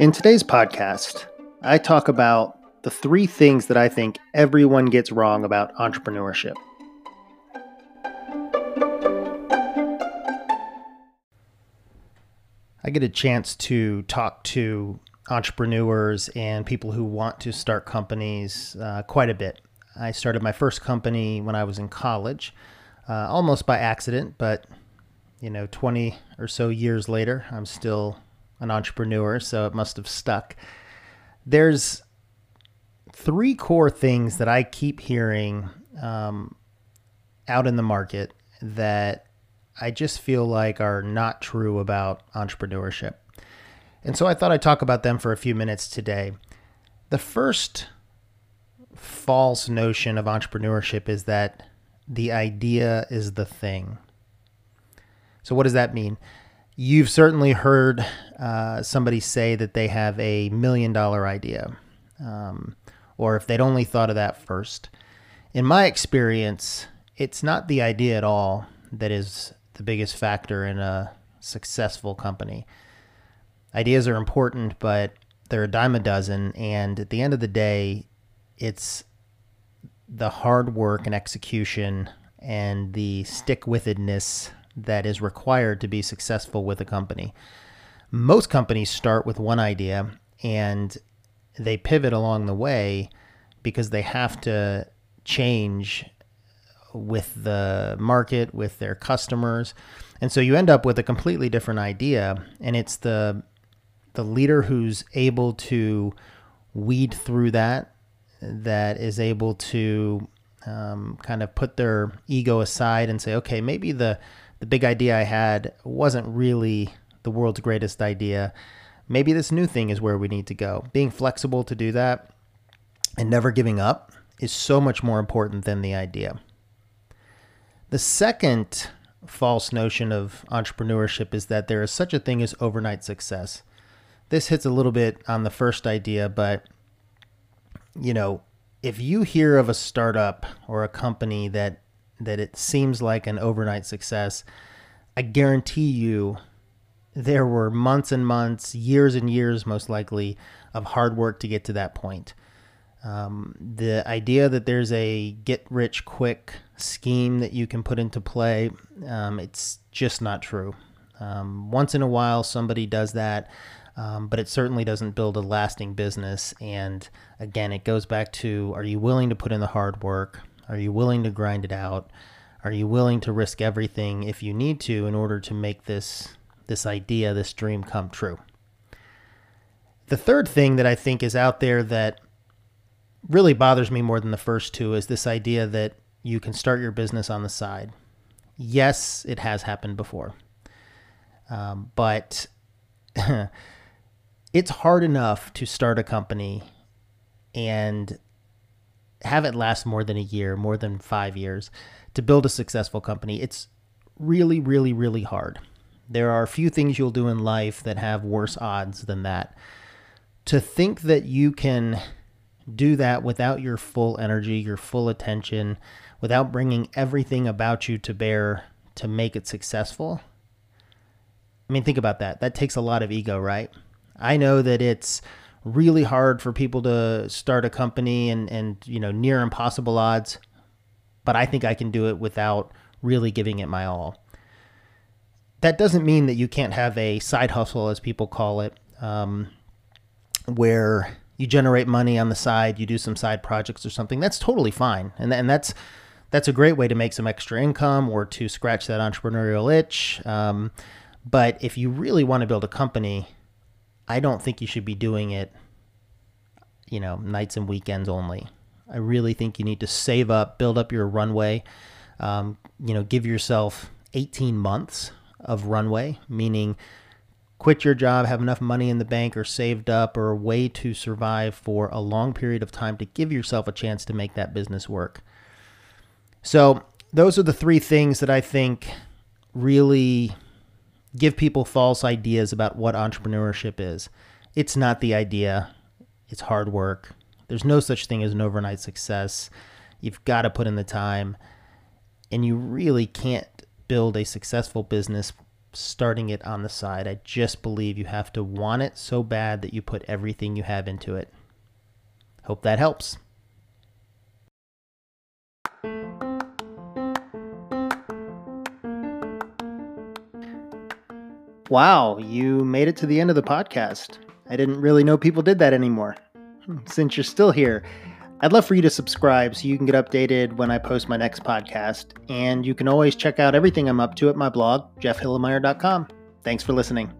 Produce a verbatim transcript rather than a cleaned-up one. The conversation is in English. In today's podcast, I talk about the three things that I think everyone gets wrong about entrepreneurship. I get a chance to talk to entrepreneurs and people who want to start companies uh, quite a bit. I started my first company when I was in college, uh, almost by accident, but you know, twenty or so years later, I'm still an entrepreneur, so it must have stuck. There's three core things that I keep hearing um, out in the market that I just feel like are not true about entrepreneurship. And so I thought I'd talk about them for a few minutes today. The first false notion of entrepreneurship is that the idea is the thing. So what does that mean? You've certainly heard uh, somebody say that they have a million dollar idea, um, or if they'd only thought of that first. In my experience, it's not the idea at all that is the biggest factor in a successful company. Ideas are important, but they're a dime a dozen. And at the end of the day, it's the hard work and execution and the stick-with-itness that is required to be successful with a company. Most companies start with one idea and they pivot along the way because they have to change with the market, with their customers. And so you end up with a completely different idea. And it's the the leader who's able to weed through that, that is able to um, kind of put their ego aside and say, okay, maybe the, the big idea I had wasn't really the world's greatest idea. Maybe this new thing is where we need to go. Being flexible to do that and never giving up is so much more important than the idea. The second false notion of entrepreneurship is that there is such a thing as overnight success. This hits a little bit on the first idea, but you know, if you hear of a startup or a company that that it seems like an overnight success, I guarantee you there were months and months, years and years most likely, of hard work to get to that point. Um, the idea that there's a get-rich-quick scheme that you can put into play, um, it's just not true. Um, once in a while, somebody does that, um, but it certainly doesn't build a lasting business. And again, it goes back to, are you willing to put in the hard work? Are you willing to grind it out? Are you willing to risk everything if you need to in order to make this, this idea, this dream come true? The third thing that I think is out there that really bothers me more than the first two is this idea that you can start your business on the side. Yes, it has happened before, um, but it's hard enough to start a company and have it last more than a year, more than five years to build a successful company. It's really, really, really hard. There are few things you'll do in life that have worse odds than that. To think that you can do that without your full energy, your full attention, without bringing everything about you to bear to make it successful. I mean, think about that. That takes a lot of ego, right? I know that it's really hard for people to start a company and, and you know, near impossible odds, but I think I can do it without really giving it my all. That doesn't mean that you can't have a side hustle, as people call it, um, where you generate money on the side, you do some side projects or something. That's totally fine. And, and that's that's a great way to make some extra income or to scratch that entrepreneurial itch. Um, but if you really want to build a company, I don't think you should be doing it, you know, nights and weekends only. I really think you need to save up, build up your runway, um, you know, give yourself eighteen months of runway, meaning quit your job, have enough money in the bank or saved up or a way to survive for a long period of time to give yourself a chance to make that business work. So those are the three things that I think really give people false ideas about what entrepreneurship is. It's not the idea. It's hard work. There's no such thing as an overnight success. You've got to put in the time, and you really can't build a successful business starting it on the side. I just believe you have to want it so bad that you put everything you have into it. Hope that helps. Wow, you made it to the end of the podcast. I didn't really know people did that anymore. Since you're still here, I'd love for you to subscribe so you can get updated when I post my next podcast. And you can always check out everything I'm up to at my blog, jeff hilemire dot com. Thanks for listening.